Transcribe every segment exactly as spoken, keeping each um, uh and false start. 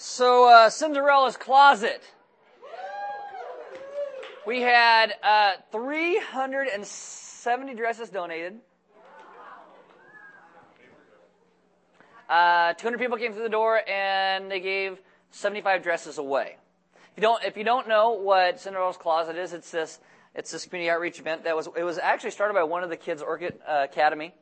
So, uh, Cinderella's Closet. We had uh, three hundred seventy dresses donated. Uh, two hundred people came through the door, and they gave seventy-five dresses away. If you don't, if you don't know what Cinderella's Closet is, it's this, it's this community outreach event that was, it was actually started by one of the kids' Orchid uh, Academy,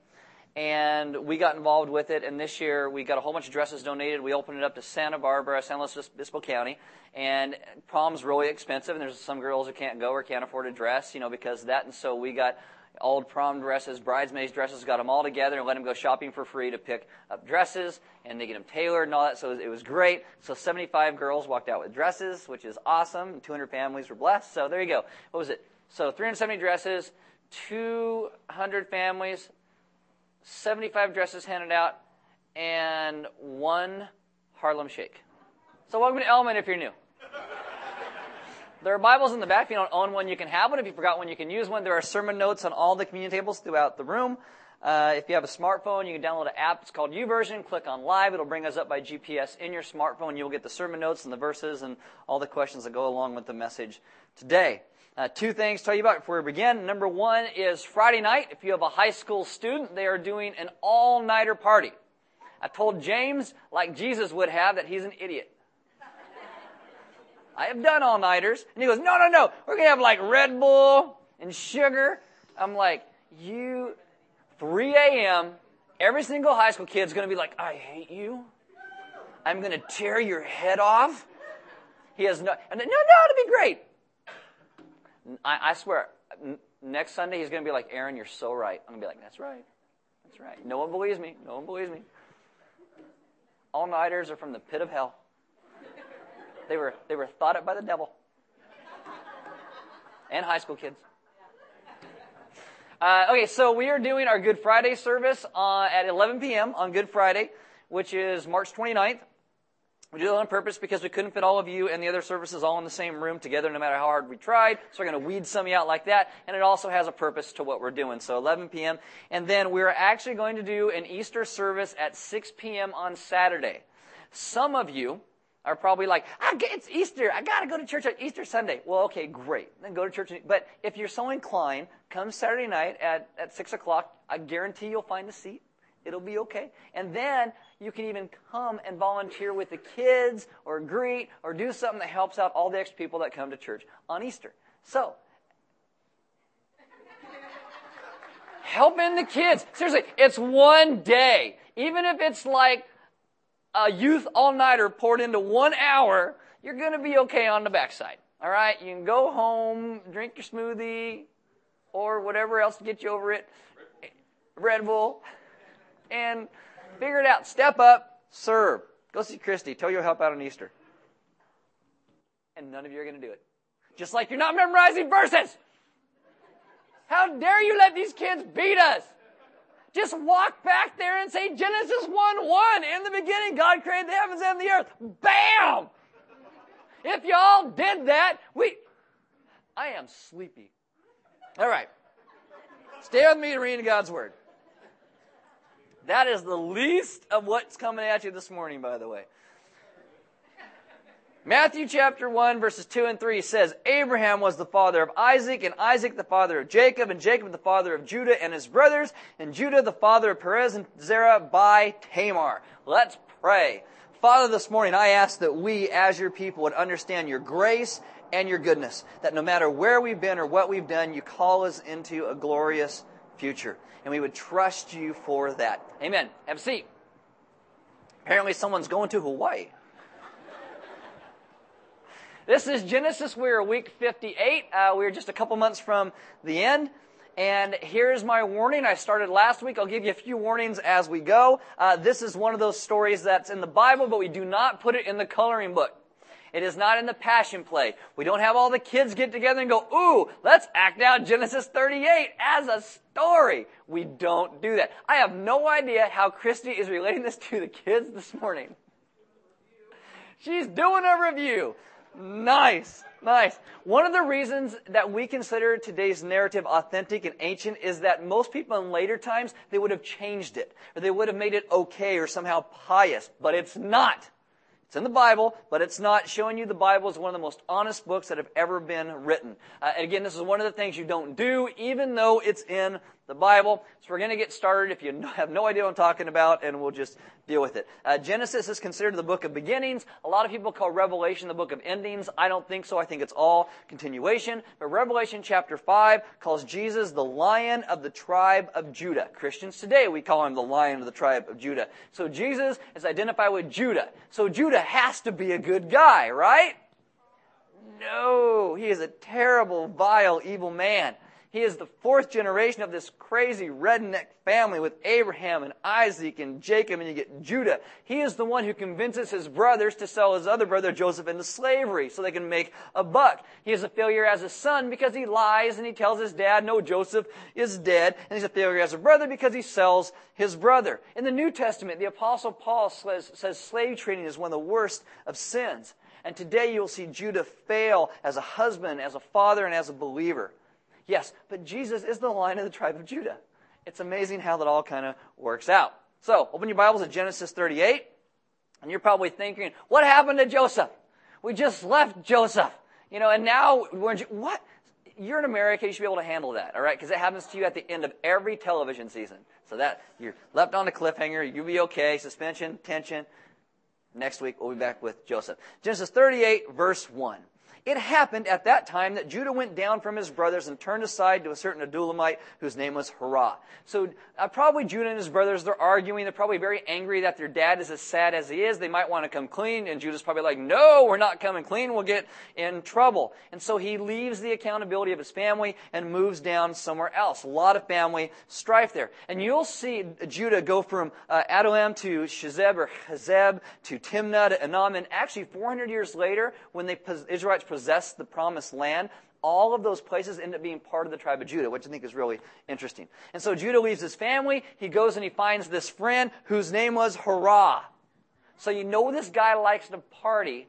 and we got involved with it. And this year, we got a whole bunch of dresses donated. We opened it up to Santa Barbara, San Luis Obispo County, and prom's really expensive, and there's some girls who can't go or can't afford a dress, you know, because of that. And so we got old prom dresses, bridesmaids dresses, got them all together and let them go shopping for free to pick up dresses, and they get them tailored and all that, so it was great. So seventy-five girls walked out with dresses, which is awesome. two hundred families were blessed, so there you go. What was it? So three hundred seventy dresses, two hundred families, seventy-five dresses handed out, and one Harlem Shake. So welcome to Element if you're new. There are Bibles in the back. If you don't own one, you can have one. If you forgot one, you can use one. There are sermon notes on all the communion tables throughout the room. Uh, if you have a smartphone, you can download an app. It's called YouVersion. Click on Live. It'll bring us up by G P S in your smartphone. You'll get the sermon notes and the verses and all the questions that go along with the message today. Uh, two things to tell you about before we begin. Number one is Friday night. If you have a high school student, they are doing an all-nighter party. I told James, like Jesus would have, that he's an idiot. I have done all-nighters. And he goes, no, no, no. We're going to have like Red Bull and sugar. I'm like, you, three a m, every single high school kid's going to be like, I hate you. I'm going to tear your head off. He has no, and no, no, it'll be great. I, I swear, n- next Sunday he's going to be like, Aaron, you're so right. I'm going to be like, that's right. That's right. No one believes me. No one believes me. All-nighters are from the pit of hell. They were they were thought up by the devil. And high school kids. Uh, okay, so we are doing our Good Friday service uh, at eleven p m on Good Friday, which is March twenty-ninth. We do that on purpose because we couldn't fit all of you and the other services all in the same room together no matter how hard we tried. So we're going to weed some of you out like that. And it also has a purpose to what we're doing. So eleven p m And then we're actually going to do an Easter service at six p m on Saturday. Some of you are probably like, I get, it's Easter. I got to go to church on Easter Sunday. Well, okay, great. Then go to church. But if you're so inclined, come Saturday night at, at six o'clock. I guarantee you'll find a seat. It'll be okay. And then you can even come and volunteer with the kids or greet or do something that helps out all the extra people that come to church on Easter. So, helping the kids. Seriously, it's one day. Even if it's like a youth all-nighter poured into one hour, you're going to be okay on the backside. All right? You can go home, drink your smoothie, or whatever else to get you over it, Red Bull, and figure it out. Step up, serve. Go see Christy. Tell you to help out on Easter. And none of you are going to do it. Just like you're not memorizing verses. How dare you let these kids beat us? Just walk back there and say Genesis one one. In the beginning, God created the heavens and the earth. Bam! If y'all did that, we... I am sleepy. All right. Stay with me to read God's Word. That is the least of what's coming at you this morning, by the way. Matthew chapter one, verses two and three says, Abraham was the father of Isaac, and Isaac the father of Jacob, and Jacob the father of Judah and his brothers, and Judah the father of Perez and Zerah by Tamar. Let's pray. Father, this morning I ask that we, as your people, would understand your grace and your goodness, that no matter where we've been or what we've done, you call us into a glorious future, and we would trust you for that. Amen. Have a seat. Apparently someone's going to Hawaii. This is Genesis. We're week fifty-eight. Uh, we're just a couple months from the end. And here's my warning. I started last week. I'll give you a few warnings as we go. Uh, this is one of those stories that's in the Bible, but we do not put it in the coloring book. It is not in the Passion Play. We don't have all the kids get together and go, ooh, let's act out Genesis thirty-eight as a story. We don't do that. I have no idea how Christy is relating this to the kids this morning. She's doing a review. Nice, nice. One of the reasons that we consider today's narrative authentic and ancient is that most people in later times, they would have changed it, or they would have made it okay or somehow pious, but it's not. It's in the Bible, but it's not showing you the Bible is one of the most honest books that have ever been written. Uh, and again, this is one of the things you don't do, even though it's in the Bible. So we're going to get started if you have no idea what I'm talking about, and we'll just deal with it. Uh, Genesis is considered the book of beginnings. A lot of people call Revelation the book of endings. I don't think so. I think it's all continuation. But Revelation chapter five calls Jesus the Lion of the tribe of Judah. Christians today, we call him the Lion of the tribe of Judah. So Jesus is identified with Judah. So Judah has to be a good guy, right? No, he is a terrible, vile, evil man. He is the fourth generation of this crazy redneck family with Abraham and Isaac and Jacob, and you get Judah. He is the one who convinces his brothers to sell his other brother Joseph into slavery so they can make a buck. He is a failure as a son because he lies and he tells his dad, no, Joseph is dead. And he's a failure as a brother because he sells his brother. In the New Testament, the Apostle Paul says, says slave trading is one of the worst of sins. And today you'll see Judah fail as a husband, as a father, and as a believer. Yes, but Jesus is the Lion of the tribe of Judah. It's amazing how that all kind of works out. So, open your Bibles to Genesis thirty-eight, and you're probably thinking, what happened to Joseph? We just left Joseph, you know, and now we're, what? You're in America, you should be able to handle that, all right? Because it happens to you at the end of every television season. So that, you're left on a cliffhanger, you'll be okay, suspension, tension. Next week, we'll be back with Joseph. Genesis thirty-eight, verse one. It happened at that time that Judah went down from his brothers and turned aside to a certain Adullamite whose name was Hurah. So uh, probably Judah and his brothers, they're arguing. They're probably very angry that their dad is as sad as he is. They might want to come clean. And Judah's probably like, no, we're not coming clean. We'll get in trouble. And so he leaves the accountability of his family and moves down somewhere else. A lot of family strife there. And you'll see Judah go from uh, Adullam to Shezeb or Hazeb to Timnah to Anam. And actually four hundred years later, when the Israelites possess the promised land, all of those places end up being part of the tribe of Judah, which I think is really interesting. And so Judah leaves his family. He goes and he finds this friend whose name was Hurah. So you know this guy likes to party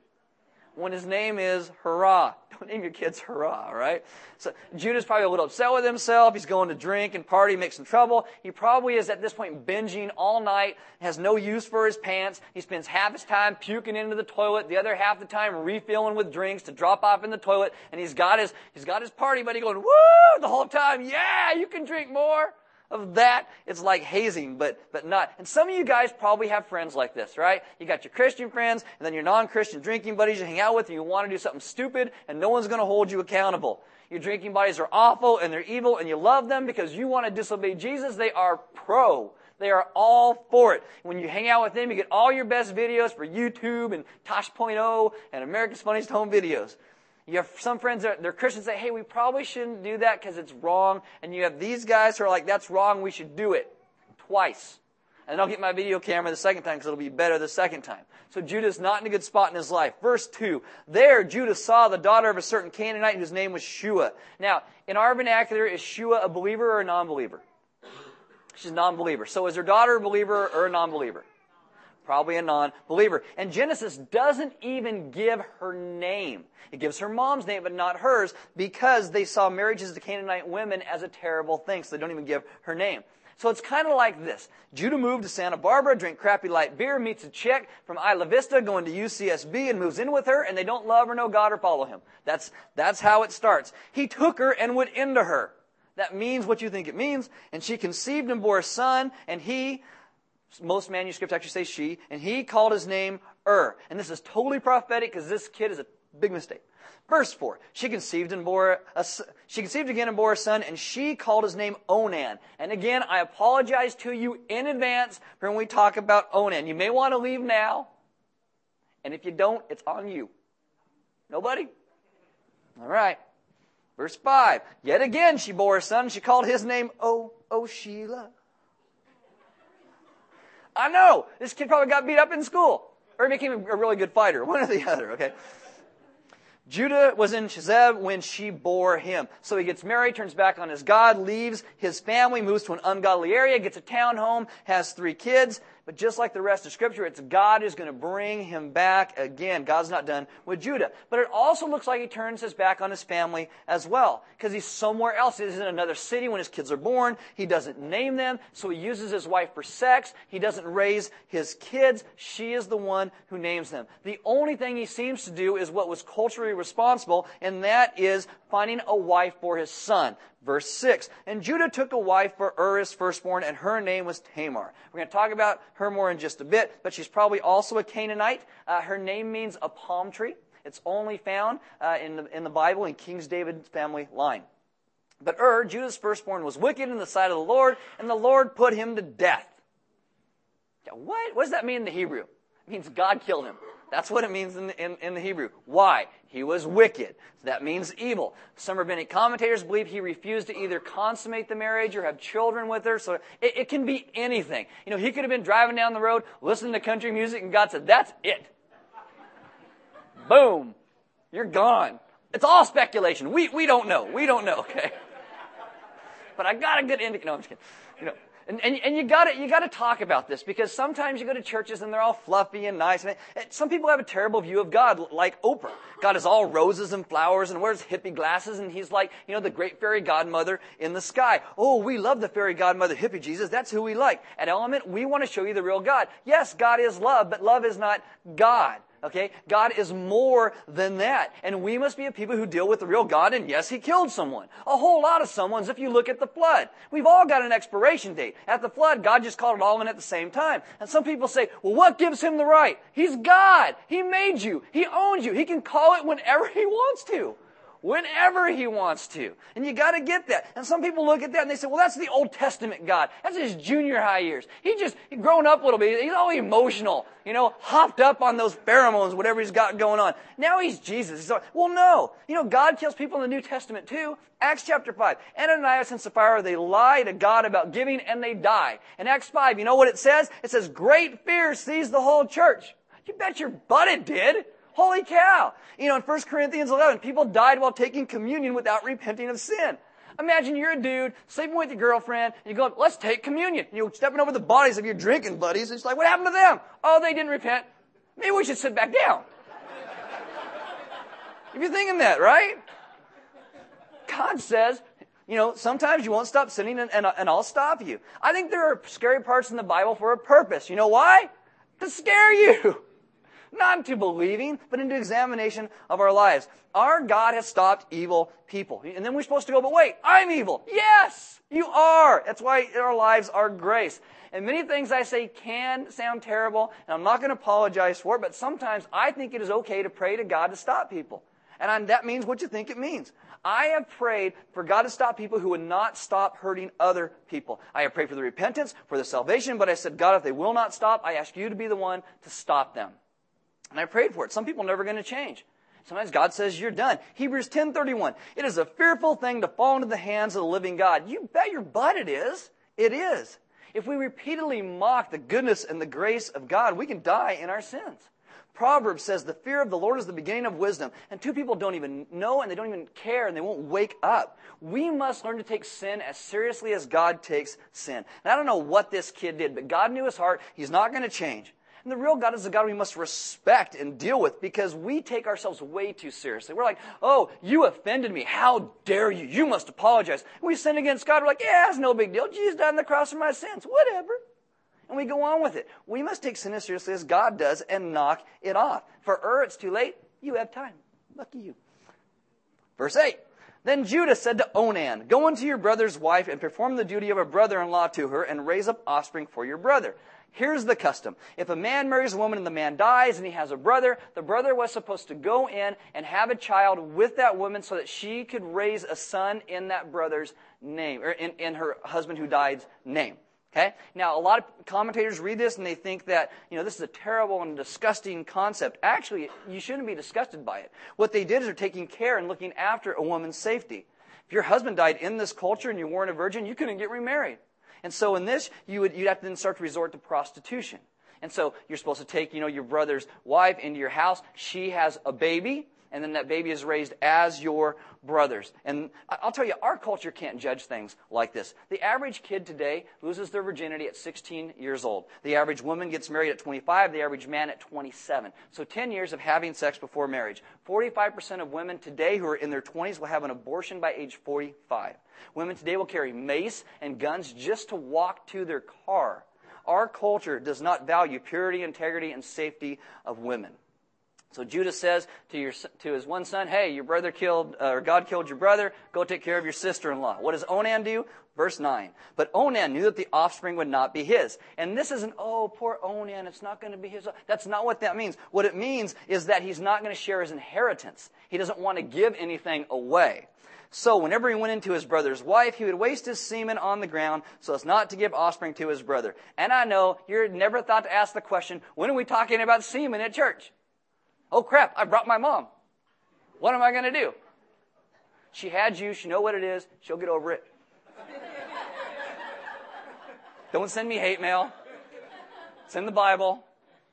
when his name is Hurah. Don't name your kids Hurah, all right? So Judah's probably a little upset with himself. He's going to drink and party, make some trouble. He probably is at this point binging all night, has no use for his pants. He spends half his time puking into the toilet, the other half the time refilling with drinks to drop off in the toilet, and he's got his he's got his party buddy going, woo, the whole time. Yeah, you can drink more of that. It's like hazing, but but not. And some of you guys probably have friends like this, right? You got your Christian friends, and then your non-Christian drinking buddies you hang out with, and you want to do something stupid, and no one's going to hold you accountable. Your drinking buddies are awful, and they're evil, and you love them because you want to disobey Jesus. They are pro. They are all for it. When you hang out with them, you get all your best videos for YouTube and Tosh point oh and America's Funniest Home Videos. You have some friends that they're Christians that say, hey, we probably shouldn't do that because it's wrong. And you have these guys who are like, that's wrong, we should do it. Twice. And I'll get my video camera the second time because it'll be better the second time. So Judah's not in a good spot in his life. Verse two, there Judah saw the daughter of a certain Canaanite whose name was Shua. Now, in our vernacular, is Shua a believer or a non-believer? She's a non-believer. So is her daughter a believer or a non-believer? Probably a non-believer. And Genesis doesn't even give her name. It gives her mom's name, but not hers, because they saw marriages to Canaanite women as a terrible thing, so they don't even give her name. So it's kind of like this. Judah moved to Santa Barbara, drank crappy light beer, meets a chick from Isla Vista, going to U C S B, and moves in with her, and they don't love or know God or follow him. That's, that's how it starts. He took her and went into her. That means what you think it means. And she conceived and bore a son, and he... most manuscripts actually say she, and he called his name Ur. And this is totally prophetic because this kid is a big mistake. Verse four, she conceived and bore a, she conceived again and bore a son, and she called his name Onan. And again, I apologize to you in advance for when we talk about Onan. You may want to leave now, and if you don't, it's on you. Nobody? All right. Verse five, yet again she bore a son, and she called his name O Oshila. I know, this kid probably got beat up in school, or he became a really good fighter, one or the other, okay? Judah was in Shezeb when she bore him. So he gets married, turns back on his God, leaves his family, moves to an ungodly area, gets a townhome, has three kids. But just like the rest of Scripture, it's God is going to bring him back again. God's not done with Judah. But it also looks like he turns his back on his family as well, because he's somewhere else. He's in another city when his kids are born. He doesn't name them, so he uses his wife for sex. He doesn't raise his kids. She is the one who names them. The only thing he seems to do is what was culturally responsible, and that is finding a wife for his son. Verse six, and Judah took a wife for Ur, his firstborn, and her name was Tamar. We're going to talk about her more in just a bit, but she's probably also a Canaanite. Uh, her name means a palm tree. It's only found uh, in, the, in the Bible in King David's family line. But Ur, Judah's firstborn, was wicked in the sight of the Lord, and the Lord put him to death. Now, what? What does that mean in the Hebrew? It means God killed him. That's what it means in the, in, in the Hebrew. Why? He was wicked. So that means evil. Some rabbinic commentators believe he refused to either consummate the marriage or have children with her. So it, it can be anything. You know, he could have been driving down the road, listening to country music, and God said, that's it. Boom. You're gone. It's all speculation. We we don't know. We don't know, okay? But I got a good indication. No, I'm just kidding. You know. And, and, and you gotta, you gotta talk about this, because sometimes you go to churches and they're all fluffy and nice. And some people have a terrible view of God, like Oprah. God is all roses and flowers and wears hippie glasses, and he's like, you know, the great fairy godmother in the sky. Oh, we love the fairy godmother, hippie Jesus. That's who we like. At Element, we want to show you the real God. Yes, God is love, but love is not God. Okay? God is more than that. And we must be a people who deal with the real God, and yes, he killed someone. A whole lot of someone's if you look at the flood. We've all got an expiration date. At the flood, God just called it all in at the same time. And some people say, well, what gives him the right? He's God. He made you. He owns you. He can call it whenever he wants to. Whenever he wants to. And you got to get that. And some people look at that and they say, well, that's the Old Testament God. That's his junior high years. He just, he's grown up a little bit. He's all emotional, you know, hopped up on those pheromones, whatever he's got going on. Now he's Jesus. He's all, well, no. You know, God kills people in the New Testament too. Acts chapter five. Ananias and Sapphira, they lie to God about giving and they die. In Acts five, you know what it says? It says, great fear seized the whole church. You bet your butt it did. Holy cow! You know, in First Corinthians eleven, people died while taking communion without repenting of sin. Imagine you're a dude sleeping with your girlfriend, and you go, let's take communion. And you're stepping over the bodies of your drinking buddies, and it's like, what happened to them? Oh, they didn't repent. Maybe we should sit back down. If you're thinking that, right? God says, you know, sometimes you won't stop sinning, and, and, and I'll stop you. I think there are scary parts in the Bible for a purpose. You know why? To scare you. Not into believing, but into examination of our lives. Our God has stopped evil people. And then we're supposed to go, but wait, I'm evil. Yes, you are. That's why our lives are grace. And many things I say can sound terrible, and I'm not going to apologize for it, but sometimes I think it is okay to pray to God to stop people. And I'm, that means what you think it means. I have prayed for God to stop people who would not stop hurting other people. I have prayed for the repentance, for the salvation, but I said, God, if they will not stop, I ask you to be the one to stop them. And I prayed for it. Some people are never going to change. Sometimes God says you're done. Hebrews ten thirty-one. It is a fearful thing to fall into the hands of the living God. You bet your butt it is. It is. If we repeatedly mock the goodness and the grace of God, we can die in our sins. Proverbs says the fear of the Lord is the beginning of wisdom. And two people don't even know, and they don't even care, and they won't wake up. We must learn to take sin as seriously as God takes sin. And I don't know what this kid did, but God knew his heart. He's not going to change. And the real God is the God we must respect and deal with, because we take ourselves way too seriously. We're like, oh, you offended me. How dare you? You must apologize. And we sin against God. We're like, yeah, it's no big deal. Jesus died on the cross for my sins. Whatever. And we go on with it. We must take sin as seriously as God does and knock it off. For Ur, it's too late. You have time. Lucky you. Verse eight. Then Judah said to Onan, go unto your brother's wife and perform the duty of a brother-in-law to her and raise up offspring for your brother. Here's the custom. If a man marries a woman and the man dies and he has a brother, the brother was supposed to go in and have a child with that woman so that she could raise a son in that brother's name, or in, in her husband who died's name. Okay? Now, a lot of commentators read this and they think that, you know, this is a terrible and disgusting concept. Actually, you shouldn't be disgusted by it. What they did is they're taking care and looking after a woman's safety. If your husband died in this culture and you weren't a virgin, you couldn't get remarried. And so in this, you would, you'd have to then start to resort to prostitution. And so you're supposed to take, you know, your brother's wife into your house. She has a baby. and then that baby is raised as your brothers. And I'll tell you, our culture can't judge things like this. The average kid today loses their virginity at sixteen years old. The average woman gets married at twenty-five, the average man at twenty-seven. So ten years of having sex before marriage. forty-five percent of women today who are in their twenties will have an abortion by age forty-five. Women today will carry mace and guns just to walk to their car. Our culture does not value purity, integrity, and safety of women. So Judah says to, your, to his one son, hey, your brother killed, uh, or God killed your brother, go take care of your sister-in-law. What does Onan do? Verse nine. But Onan knew that the offspring would not be his. And this isn't, oh, poor Onan, it's not going to be his. That's not what that means. What it means is that he's not going to share his inheritance. He doesn't want to give anything away. So whenever he went into his brother's wife, he would waste his semen on the ground so as not to give offspring to his brother. And I know you're never thought to ask the question, when are we talking about semen at church? Oh, crap, I brought my mom. What am I going to do? She had you. She know what it is. She'll get over it. Don't send me hate mail. Send the Bible.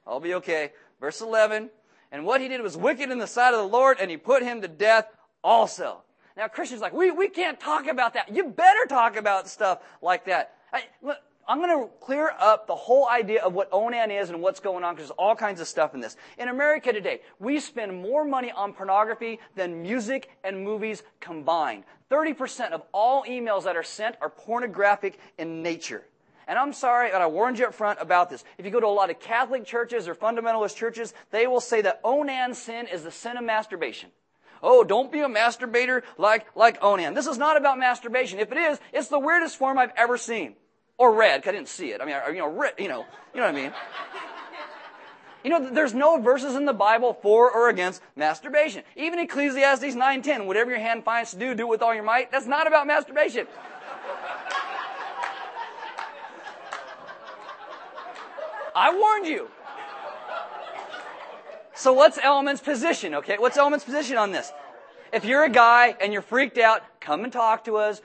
I'll be okay. Verse eleven, and what he did was wicked in the sight of the Lord, and he put him to death also. Now, Christians are like, we, we can't talk about that. You better talk about stuff like that. I, look, I'm going to clear up the whole idea of what Onan is and what's going on because there's all kinds of stuff in this. In America today, we spend more money on pornography than music and movies combined. thirty percent of all emails that are sent are pornographic in nature. And I'm sorry, and I warned you up front about this. If you go to a lot of Catholic churches or fundamentalist churches, they will say that Onan sin is the sin of masturbation. Oh, don't be a masturbator like, like Onan. This is not about masturbation. If it is, it's the weirdest form I've ever seen. Or read, because I didn't see it. I mean, I, you know, read, you know, you know what I mean. You know, there's no verses in the Bible for or against masturbation. Even Ecclesiastes nine ten, whatever your hand finds to do, do it with all your might. That's not about masturbation. I warned you. So what's Element's position, okay? What's Element's position on this? If you're a guy and you're freaked out, come and talk to us.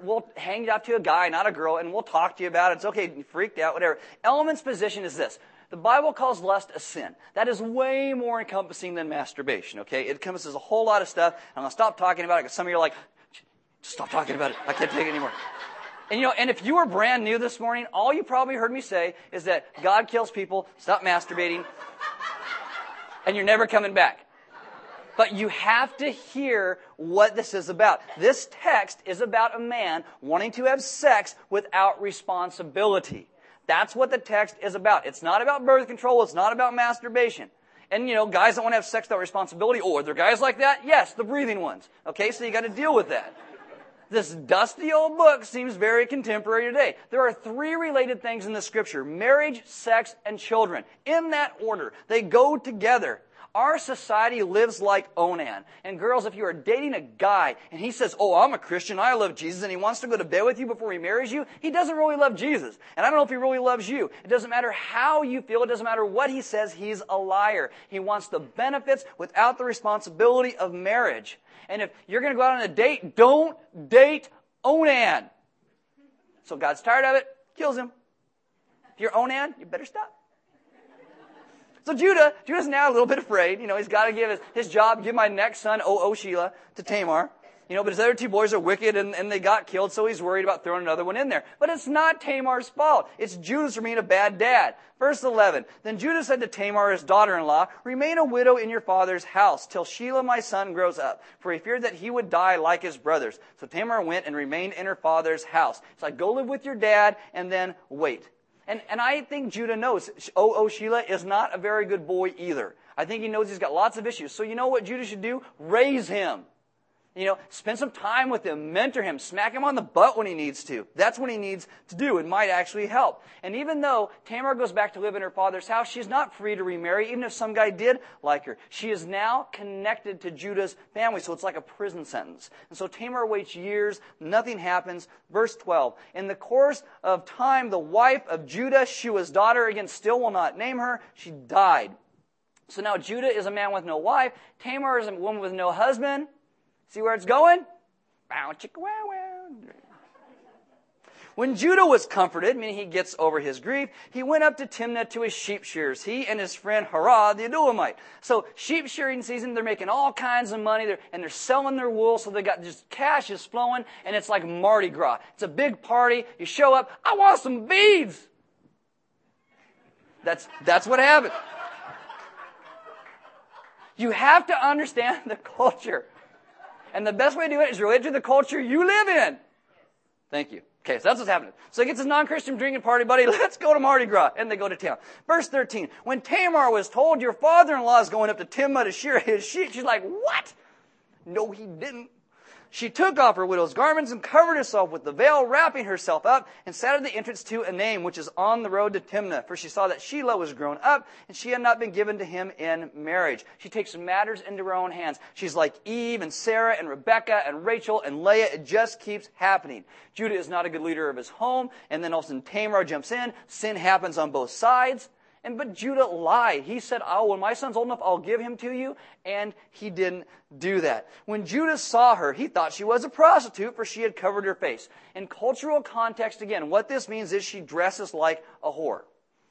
We'll hang it up to a guy, not a girl, and we'll talk to you about it. It's okay, you're freaked out, whatever. Element's position is this. The Bible calls lust a sin. That is way more encompassing than masturbation, okay? It encompasses a whole lot of stuff. I'm going to stop talking about it because some of you are like, just stop talking about it. I can't take it anymore. And, you know, and if you were brand new this morning, all you probably heard me say is that God kills people, stop masturbating, and you're never coming back. But you have to hear what this is about. This text is about a man wanting to have sex without responsibility. That's what the text is about. It's not about birth control. It's not about masturbation. And, you know, guys that want to have sex without responsibility, or are there guys like that? Yes, the breathing ones. Okay, so you got to deal with that. This dusty old book seems very contemporary today. There are three related things in the scripture: marriage, sex, and children. In that order, they go together. Our society lives like Onan. And girls, if you are dating a guy and he says, oh, I'm a Christian, I love Jesus, and he wants to go to bed with you before he marries you, he doesn't really love Jesus. And I don't know if he really loves you. It doesn't matter how you feel. It doesn't matter what he says. He's a liar. He wants the benefits without the responsibility of marriage. And if you're going to go out on a date, don't date Onan. So God's tired of it, kills him. If you're Onan, you better stop. So Judah, Judah's now a little bit afraid. You know, he's got to give his, his job, give my next son, oh, Shelah, to Tamar. You know, but his other two boys are wicked and, and they got killed, so he's worried about throwing another one in there. But it's not Tamar's fault. It's Judah's for being a bad dad. Verse eleven, then Judah said to Tamar, his daughter-in-law, remain a widow in your father's house till Shelah, my son, grows up, for he feared that he would die like his brothers. So Tamar went and remained in her father's house. It's like, go live with your dad and then wait. And, and I think Judah knows, oh, Shelah is not a very good boy either. I think he knows he's got lots of issues. So you know what Judah should do? Raise him. You know, spend some time with him, mentor him, smack him on the butt when he needs to. That's what he needs to do. It might actually help. And even though Tamar goes back to live in her father's house, she's not free to remarry, even if some guy did like her. She is now connected to Judah's family, so it's like a prison sentence. And so Tamar waits years, nothing happens. Verse twelve, in the course of time, the wife of Judah, Shua's daughter, again, still will not name her, she died. So now Judah is a man with no wife. Tamar is a woman with no husband. See where it's going? Bow, chicka, wow, wow. When Judah was comforted, meaning he gets over his grief, he went up to Timnah to his sheep shearers, he and his friend Harah the Adullamite. So sheep shearing season, they're making all kinds of money, they're, and they're selling their wool, so they got just cash is flowing, and it's like Mardi Gras. It's a big party. You show up, I want some beads. That's, that's what happened. You have to understand the culture. And the best way to do it is relate to the culture you live in. Thank you. Okay, so that's what's happening. So he gets his non-Christian drinking party buddy, let's go to Mardi Gras, and they go to town. Verse thirteen, when Tamar was told, your father-in-law is going up to Timnah to shear his sheep, she's like, what? No, he didn't. She took off her widow's garments and covered herself with the veil, wrapping herself up, and sat at the entrance to Enaim, which is on the road to Timnah, for she saw that Shelah was grown up, and she had not been given to him in marriage. She takes matters into her own hands. She's like Eve and Sarah and Rebecca and Rachel and Leah. It just keeps happening. Judah is not a good leader of his home, and then all of a sudden Tamar jumps in. Sin happens on both sides. And but Judah lied. He said, oh, when my son's old enough, I'll give him to you. And he didn't do that. When Judah saw her, he thought she was a prostitute, for she had covered her face. In cultural context, again, what this means is she dresses like a whore.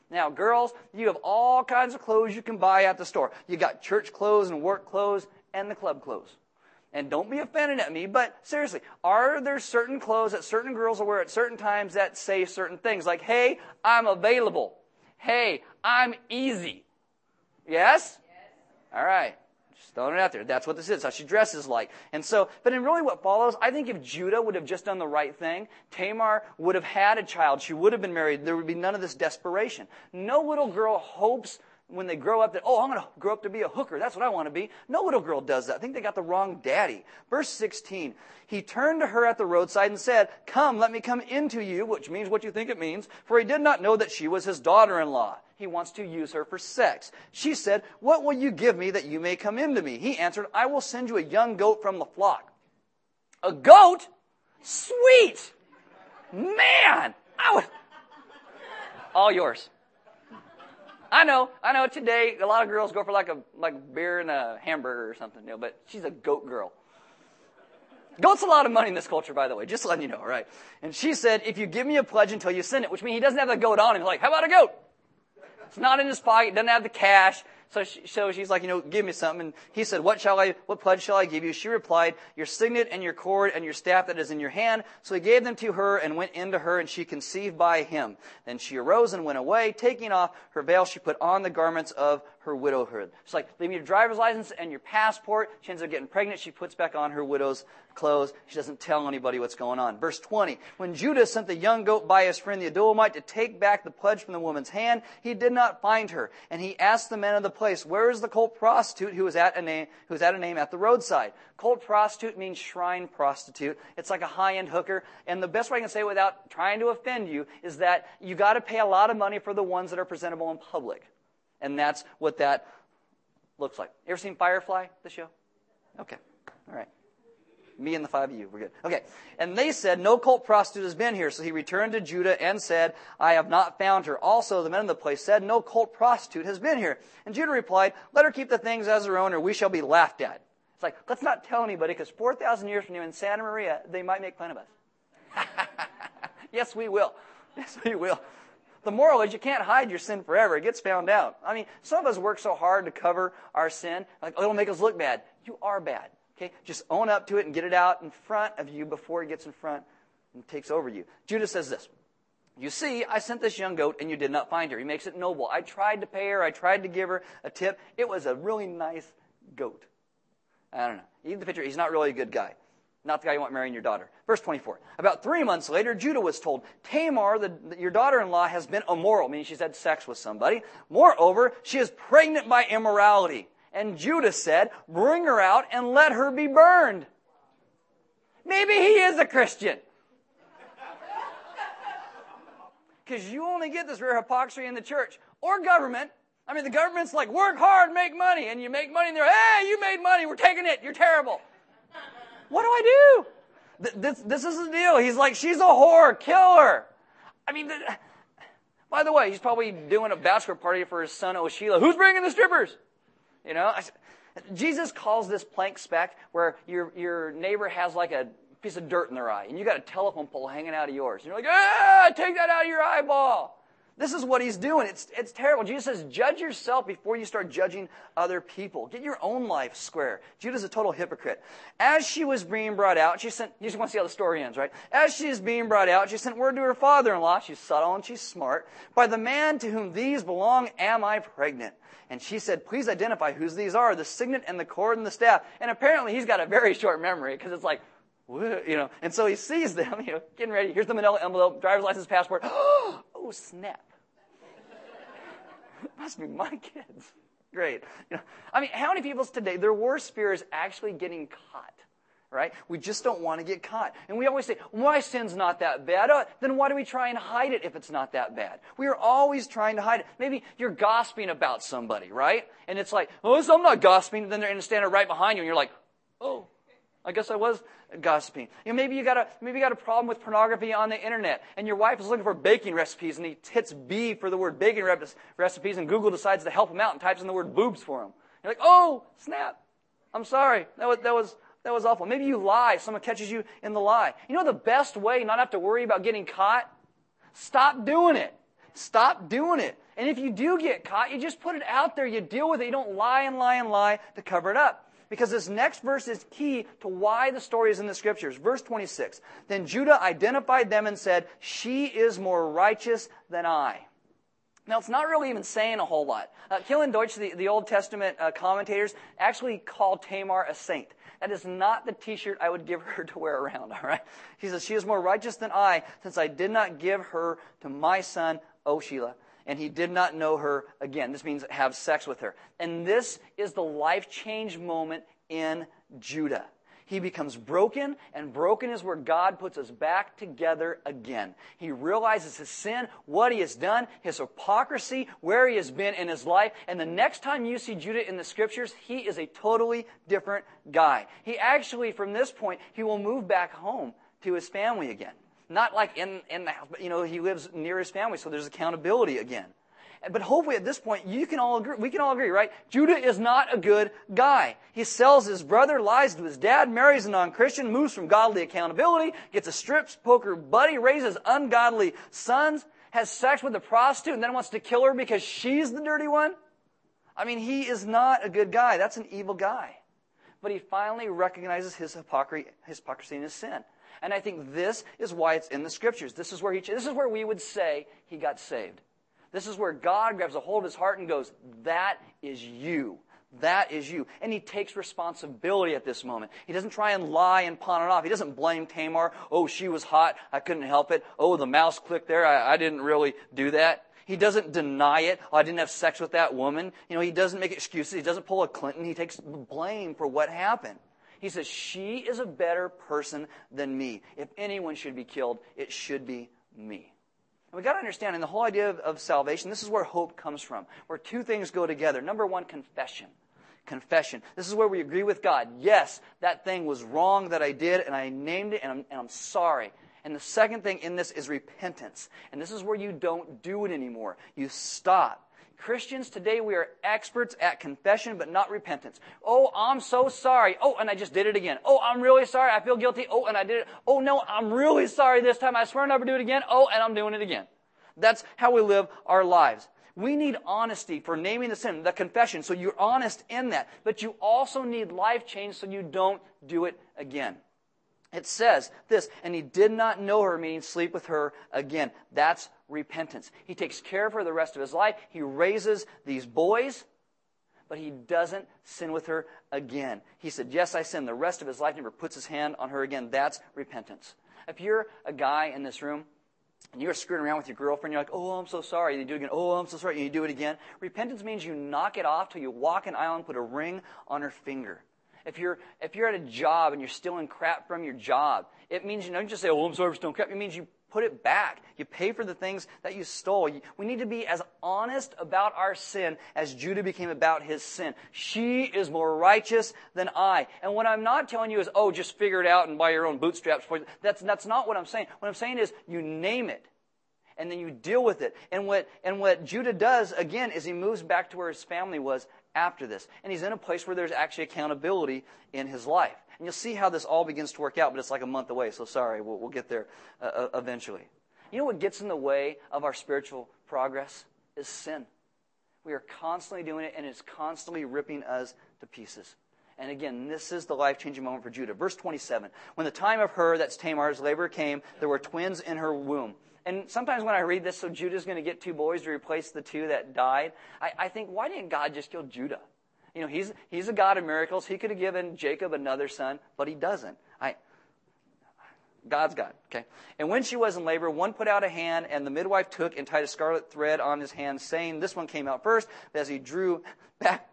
Now, girls, you have all kinds of clothes you can buy at the store. You got church clothes and work clothes and the club clothes. And don't be offended at me, but seriously, are there certain clothes that certain girls will wear at certain times that say certain things? Like, hey, I'm available. Hey, I'm easy. Yes? Yes? All right. Just throwing it out there. That's what this is, how she dresses like. And so, but in really what follows, I think if Judah would have just done the right thing, Tamar would have had a child. She would have been married. There would be none of this desperation. No little girl hopes when they grow up that, oh, I'm going to grow up to be a hooker. That's what I want to be. No little girl does that. I think they got the wrong daddy. Verse sixteen, he turned to her at the roadside and said, come, let me come into you, which means what you think it means, for he did not know that she was his daughter-in-law. He wants to use her for sex. She said, what will you give me that you may come into me? He answered, I will send you a young goat from the flock. A goat? Sweet! Man! I would... All yours. I know, I know, today a lot of girls go for like a like beer and a hamburger or something, you know, but she's a goat girl. Goat's a lot of money in this culture, by the way, just letting you know, all right? And she said, if you give me a pledge until you send it, which means he doesn't have the goat on him. He's like, how about a goat? It's not in his pocket, doesn't have the cash. So, she, so she's like, you know, give me something. And he said, what shall I, what pledge shall I give you? She replied, your signet and your cord and your staff that is in your hand. So he gave them to her and went into her, and she conceived by him. Then she arose and went away. Taking off her veil, she put on the garments of her widowhood. She's like, leave me your driver's license and your passport. She ends up getting pregnant. She puts back on her widow's clothes. She doesn't tell anybody what's going on. Verse twenty, when Judah sent the young goat by his friend the Adullamite to take back the pledge from the woman's hand, he did not find her. And he asked the men of the place, where is the colt prostitute who is at a name, who is at a name at the roadside? Colt prostitute means shrine prostitute. It's like a high-end hooker. And the best way I can say it without trying to offend you is that you got to pay a lot of money for the ones that are presentable in public. And that's what that looks like. You ever seen Firefly, the show? Okay. All right. Me and the five of you. We're good. Okay. And they said, no cult prostitute has been here. So he returned to Judah and said, I have not found her. Also, the men of the place said, no cult prostitute has been here. And Judah replied, let her keep the things as her own, or we shall be laughed at. It's like, let's not tell anybody, because four thousand years from now in Santa Maria, they might make fun of us. Yes, we will. Yes, we will. The moral is you can't hide your sin forever. It gets found out. I mean, some of us work so hard to cover our sin. Like, oh, it'll make us look bad. You are bad. Okay? Just own up to it and get it out in front of you before it gets in front and takes over you. Judah says this. You see, I sent this young goat and you did not find her. He makes it noble. I tried to pay her. I tried to give her a tip. It was a really nice goat. I don't know. You get the picture. He's not really a good guy. Not the guy you want marrying your daughter. Verse twenty-four. About three months later, Judah was told, Tamar, the, the, your daughter-in-law, has been immoral, meaning she's had sex with somebody. Moreover, she is pregnant by immorality. And Judah said, bring her out and let her be burned. Maybe he is a Christian. Because you only get this rare hypocrisy in the church or government. I mean, the government's like, work hard, make money. And you make money, and they're, hey, you made money, we're taking it, you're terrible. What do I do? Th- this, this is the deal. He's like, she's a whore. Kill her. I mean, th- by the way, he's probably doing a bachelor party for his son, Oshila. Who's bringing the strippers? You know, I, Jesus calls this plank speck where your, your neighbor has like a piece of dirt in their eye, and you got a telephone pole hanging out of yours. And you're like, ah, take that out of your eyeball. This is what he's doing. It's, it's terrible. Jesus says, judge yourself before you start judging other people. Get your own life square. Judah's a total hypocrite. As she was being brought out, she sent, you just want to see how the story ends, right? As she is being brought out, she sent word to her father-in-law, she's subtle and she's smart, by the man to whom these belong, am I pregnant? And she said, please identify whose these are, the signet and the cord and the staff. And apparently he's got a very short memory, because it's like, whoa, you know, and so he sees them, you know, getting ready. Here's the manila envelope, driver's license, passport. Oh, snap. Must be my kids. Great. You know, I mean, how many people today, their worst fear is actually getting caught, right? We just don't want to get caught. And we always say, why sin's not that bad? Oh, then why do we try and hide it if it's not that bad? We are always trying to hide it. Maybe you're gossiping about somebody, right? And it's like, oh, I'm not gossiping. And then they're standing right behind you, and you're like, oh. I guess I was gossiping. You know, maybe you got a maybe you got a problem with pornography on the internet, and your wife is looking for baking recipes, and he hits B for the word baking recipes, and Google decides to help him out and types in the word boobs for him. You're like, oh snap! I'm sorry. That was that was that was awful. Maybe you lie. Someone catches you in the lie. You know the best way not to have to worry about getting caught? Stop doing it. Stop doing it. And if you do get caught, you just put it out there. You deal with it. You don't lie and lie and lie to cover it up. Because this next verse is key to why the story is in the Scriptures. Verse twenty-six, then Judah identified them and said, she is more righteous than I. Now, it's not really even saying a whole lot. Uh, Killen Deutsch, the, the Old Testament uh, commentators, actually call Tamar a saint. That is not the T-shirt I would give her to wear around, all right? He says, she is more righteous than I, since I did not give her to my son, Oshila. And he did not know her again. This means have sex with her. And this is the life change moment in Judah. He becomes broken, and broken is where God puts us back together again. He realizes his sin, what he has done, his hypocrisy, where he has been in his life. And the next time you see Judah in the Scriptures, he is a totally different guy. He actually, from this point, he will move back home to his family again. Not like in, in the house, but, you know, he lives near his family, so there's accountability again. But hopefully at this point, you can all agree, we can all agree, right? Judah is not a good guy. He sells his brother, lies to his dad, marries a non-Christian, moves from godly accountability, gets a strip poker buddy, raises ungodly sons, has sex with a prostitute, and then wants to kill her because she's the dirty one? I mean, he is not a good guy. That's an evil guy. But he finally recognizes his hypocrisy and his sin. And I think this is why it's in the Scriptures. This is where he, this is where we would say he got saved. This is where God grabs a hold of his heart and goes, that is you. That is you. And he takes responsibility at this moment. He doesn't try and lie and pawn it off. He doesn't blame Tamar. Oh, she was hot. I couldn't help it. Oh, the mouse clicked there. I, I didn't really do that. He doesn't deny it. Oh, I didn't have sex with that woman. You know, he doesn't make excuses. He doesn't pull a Clinton. He takes blame for what happened. He says, she is a better person than me. If anyone should be killed, it should be me. And we've got to understand, in the whole idea of, of salvation, this is where hope comes from, where two things go together. Number one, confession. Confession. This is where we agree with God. Yes, that thing was wrong that I did, and I named it, and I'm, and I'm sorry. And the second thing in this is repentance. And this is where you don't do it anymore. You stop. Christians today, we are experts at confession, but not repentance. Oh, I'm so sorry. Oh, and I just did it again. Oh, I'm really sorry. I feel guilty. Oh, and I did it. Oh, no, I'm really sorry this time. I swear I'll never do it again. Oh, and I'm doing it again. That's how we live our lives. We need honesty for naming the sin, the confession, so you're honest in that. But you also need life change so you don't do it again. It says this, and he did not know her, meaning sleep with her again. That's repentance. He takes care of her the rest of his life. He raises these boys, but he doesn't sin with her again. He said, yes, I sin. The rest of his life, never puts his hand on her again. That's repentance. If you're a guy in this room, and you're screwing around with your girlfriend, you're like, oh, I'm so sorry, and you do it again, oh, I'm so sorry, and you do it again. Repentance means you knock it off till you walk an aisle and put a ring on her finger. If you're if you're at a job and you're stealing crap from your job, it means you don't just say, oh, I'm sorry for stealing crap. It means you put it back. You pay for the things that you stole. We need to be as honest about our sin as Judah became about his sin. She is more righteous than I. And what I'm not telling you is, oh, just figure it out and buy your own bootstraps for you. That's, that's not what I'm saying. What I'm saying is you name it, and then you deal with it. And what, and what Judah does, again, is he moves back to where his family was after this. And he's in a place where there's actually accountability in his life. And you'll see how this all begins to work out, but it's like a month away, so sorry, we'll, we'll get there uh, eventually. You know what gets in the way of our spiritual progress is sin. We are constantly doing it, and it's constantly ripping us to pieces. And again, this is the life-changing moment for Judah. Verse twenty-seven, when the time of her, that's Tamar's labor, came, there were twins in her womb. And sometimes when I read this, so Judah's going to get two boys to replace the two that died, I, I think, why didn't God just kill Judah? You know, he's he's a God of miracles. He could have given Jacob another son, but he doesn't. I, God's God, okay? And when she was in labor, one put out a hand, and the midwife took and tied a scarlet thread on his hand, saying, this one came out first. But as he drew back,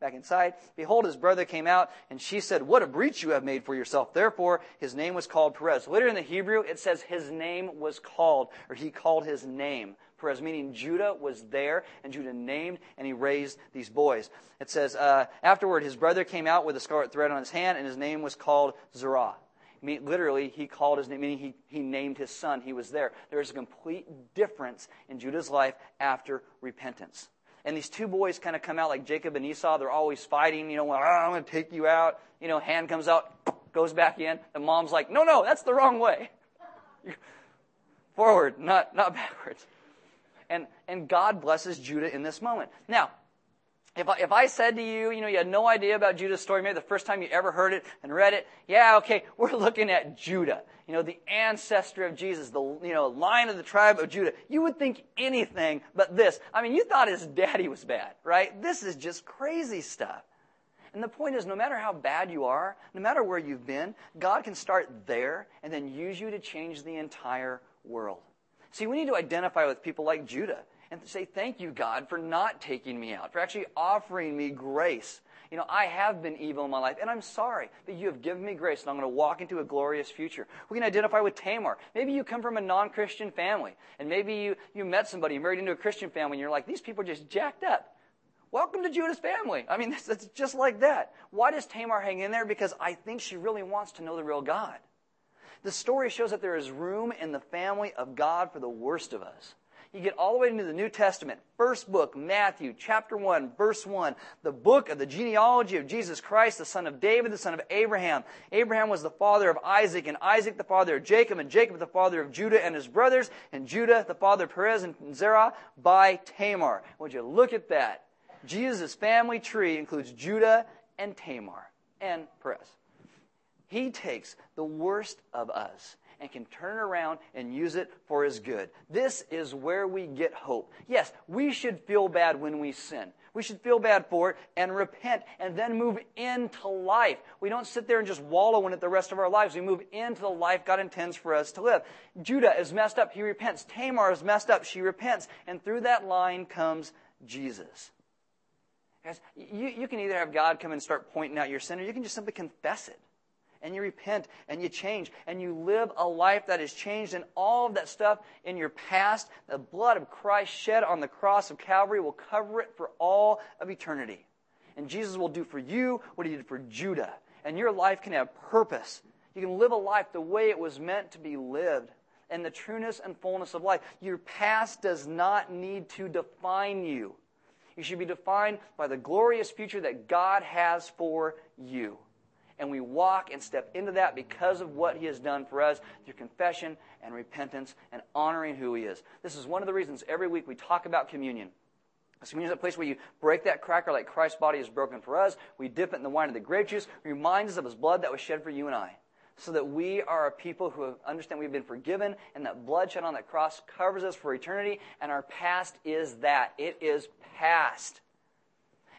back inside, behold, his brother came out, and she said, what a breach you have made for yourself. Therefore, his name was called Perez. Later in the Hebrew, it says his name was called, or he called his name Perez, meaning Judah was there, and Judah named, and he raised these boys. It says, uh, afterward, his brother came out with a scarlet thread on his hand, and his name was called Zerah. Literally, he called his name, meaning he, he named his son. He was there. There is a complete difference in Judah's life after repentance. And these two boys kind of come out like Jacob and Esau. They're always fighting, you know, oh, I'm going to take you out. You know, hand comes out, goes back in. The mom's like, no, no, that's the wrong way. Forward, not not backwards. And and God blesses Judah in this moment. Now, if I, if I said to you, you know, you had no idea about Judah's story, maybe the first time you ever heard it and read it, yeah, okay, we're looking at Judah, you know, the ancestor of Jesus, the, you know, line of the tribe of Judah. You would think anything but this. I mean, you thought his daddy was bad, right? This is just crazy stuff. And the point is, no matter how bad you are, no matter where you've been, God can start there and then use you to change the entire world. See, we need to identify with people like Judah and say, thank you, God, for not taking me out, for actually offering me grace. You know, I have been evil in my life, and I'm sorry, but you have given me grace, and I'm going to walk into a glorious future. We can identify with Tamar. Maybe you come from a non-Christian family, and maybe you, you met somebody, you married into a Christian family, and you're like, these people are just jacked up. Welcome to Judah's family. I mean, that's, that's just like that. Why does Tamar hang in there? Because I think she really wants to know the real God. The story shows that there is room in the family of God for the worst of us. You get all the way into the New Testament, first book, Matthew, chapter one, verse one, the book of the genealogy of Jesus Christ, the son of David, the son of Abraham. Abraham was the father of Isaac, and Isaac the father of Jacob, and Jacob the father of Judah and his brothers, and Judah the father of Perez and Zerah by Tamar. Would you look at that? Jesus' family tree includes Judah and Tamar and Perez. He takes the worst of us and can turn it around and use it for his good. This is where we get hope. Yes, we should feel bad when we sin. We should feel bad for it and repent and then move into life. We don't sit there and just wallow in it the rest of our lives. We move into the life God intends for us to live. Judah is messed up. He repents. Tamar is messed up. She repents. And through that line comes Jesus. Guys, you, you can either have God come and start pointing out your sin, or you can just simply confess it. And you repent, and you change, and you live a life that is changed, and all of that stuff in your past, the blood of Christ shed on the cross of Calvary will cover it for all of eternity. And Jesus will do for you what he did for Judah. And your life can have purpose. You can live a life the way it was meant to be lived, and the trueness and fullness of life. Your past does not need to define you. You should be defined by the glorious future that God has for you. And we walk and step into that because of what he has done for us through confession and repentance and honoring who he is. This is one of the reasons every week we talk about communion. Because communion is a place where you break that cracker like Christ's body is broken for us. We dip it in the wine of the grape juice. It reminds us of his blood that was shed for you and I. So that we are a people who understand we've been forgiven, and that blood shed on that cross covers us for eternity. And our past is that. It is past.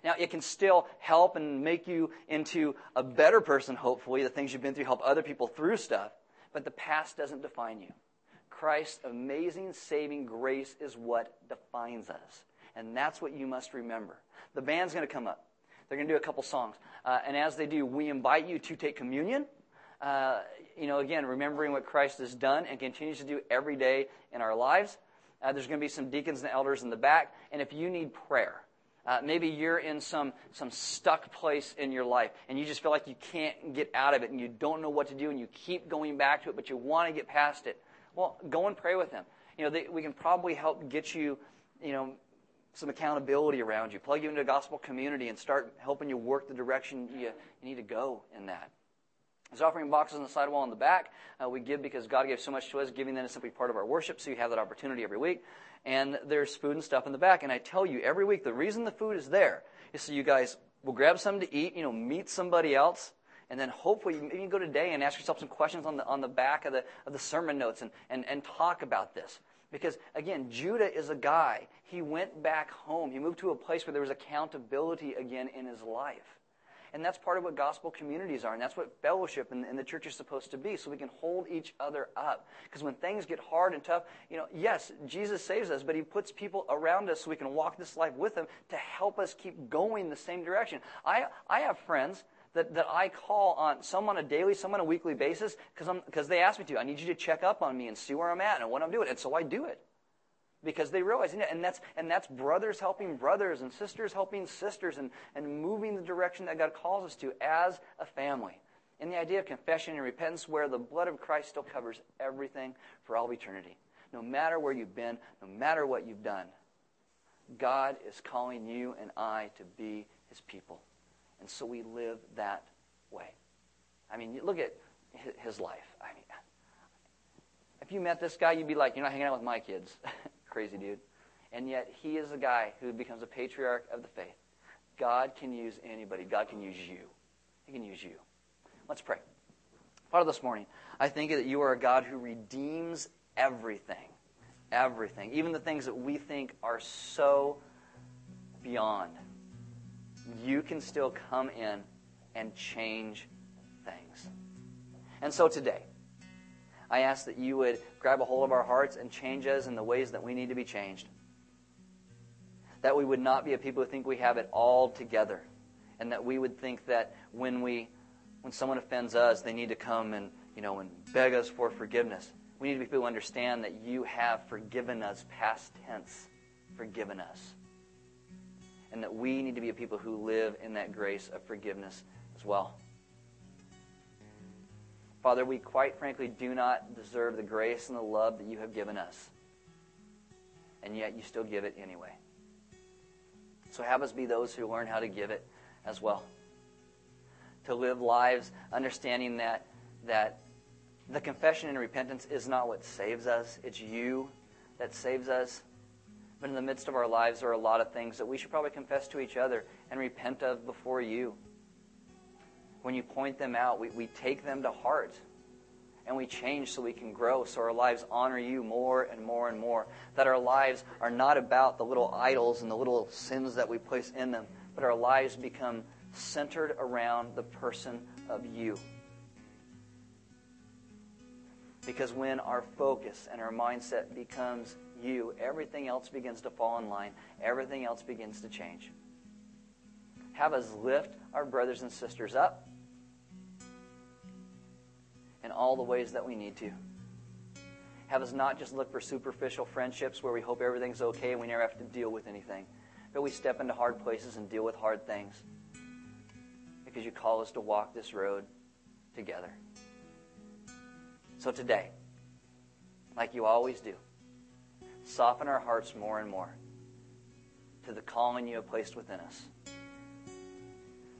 Now, it can still help and make you into a better person, hopefully. The things you've been through help other people through stuff. But the past doesn't define you. Christ's amazing saving grace is what defines us. And that's what you must remember. The band's going to come up. They're going to do a couple songs. Uh, and as they do, we invite you to take communion. Uh, you know, again, remembering what Christ has done and continues to do every day in our lives. Uh, there's going to be some deacons and elders in the back. And if you need prayer, Uh, maybe you're in some some stuck place in your life, and you just feel like you can't get out of it, and you don't know what to do, and you keep going back to it, but you want to get past it. Well, go and pray with them. You know, they, we can probably help get you, you know, some accountability around you. Plug you into a gospel community and start helping you work the direction you, you need to go in that. There's offering boxes on the side wall in the back. Uh, we give because God gave so much to us. Giving then is simply part of our worship, so you have that opportunity every week. And there's food and stuff in the back. And I tell you, every week, the reason the food is there is so you guys will grab something to eat, you know, meet somebody else, and then hopefully you can go today and ask yourself some questions on the on the back of the of the sermon notes and, and, and talk about this. Because, again, Judah is a guy. He went back home. He moved to a place where there was accountability again in his life. And that's part of what gospel communities are, and that's what fellowship in, in the church is supposed to be, so we can hold each other up. Because when things get hard and tough, you know, yes, Jesus saves us, but he puts people around us so we can walk this life with him to help us keep going the same direction. I, I have friends that, that I call on, some on a daily, some on a weekly basis, because they ask me to. I need you to check up on me and see where I'm at and what I'm doing. And so I do it. Because they realize, you know, and that's and that's brothers helping brothers and sisters helping sisters and, and moving the direction that God calls us to as a family. And the idea of confession and repentance where the blood of Christ still covers everything for all of eternity. No matter where you've been, no matter what you've done, God is calling you and I to be his people. And so we live that way. I mean, you look at his life. I mean, if you met this guy, you'd be like, you're not hanging out with my kids. Crazy dude. And yet he is a guy who becomes a patriarch of the faith. God can use anybody. God can use you. He can use you. Let's pray. Father, this morning, I thank you that you are a God who redeems everything. Everything. Even the things that we think are so beyond. You can still come in and change things. And so today, I ask that you would grab a hold of our hearts and change us in the ways that we need to be changed. That we would not be a people who think we have it all together. And that we would think that when we, when someone offends us, they need to come and, you know, and beg us for forgiveness. We need to be people who understand that you have forgiven us, past tense, forgiven us. And that we need to be a people who live in that grace of forgiveness as well. Father, we quite frankly do not deserve the grace and the love that you have given us. And yet you still give it anyway. So have us be those who learn how to give it as well. To live lives understanding that, that the confession and repentance is not what saves us. It's you that saves us. But in the midst of our lives there are a lot of things that we should probably confess to each other and repent of before you. When you point them out, we, we take them to heart and we change so we can grow, so our lives honor you more and more and more. That our lives are not about the little idols and the little sins that we place in them, but our lives become centered around the person of you. Because when our focus and our mindset becomes you, everything else begins to fall in line, everything else begins to change. Have us lift our brothers and sisters up in all the ways that we need to. Have us not just look for superficial friendships where we hope everything's okay and we never have to deal with anything, but we step into hard places and deal with hard things because you call us to walk this road together. So today, like you always do, soften our hearts more and more to the calling you have placed within us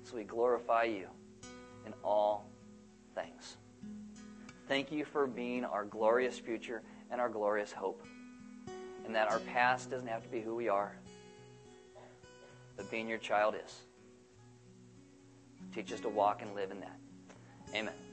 so we glorify you in all things. Thank you for being our glorious future and our glorious hope. And that our past doesn't have to be who we are, but being your child is. Teach us to walk and live in that. Amen.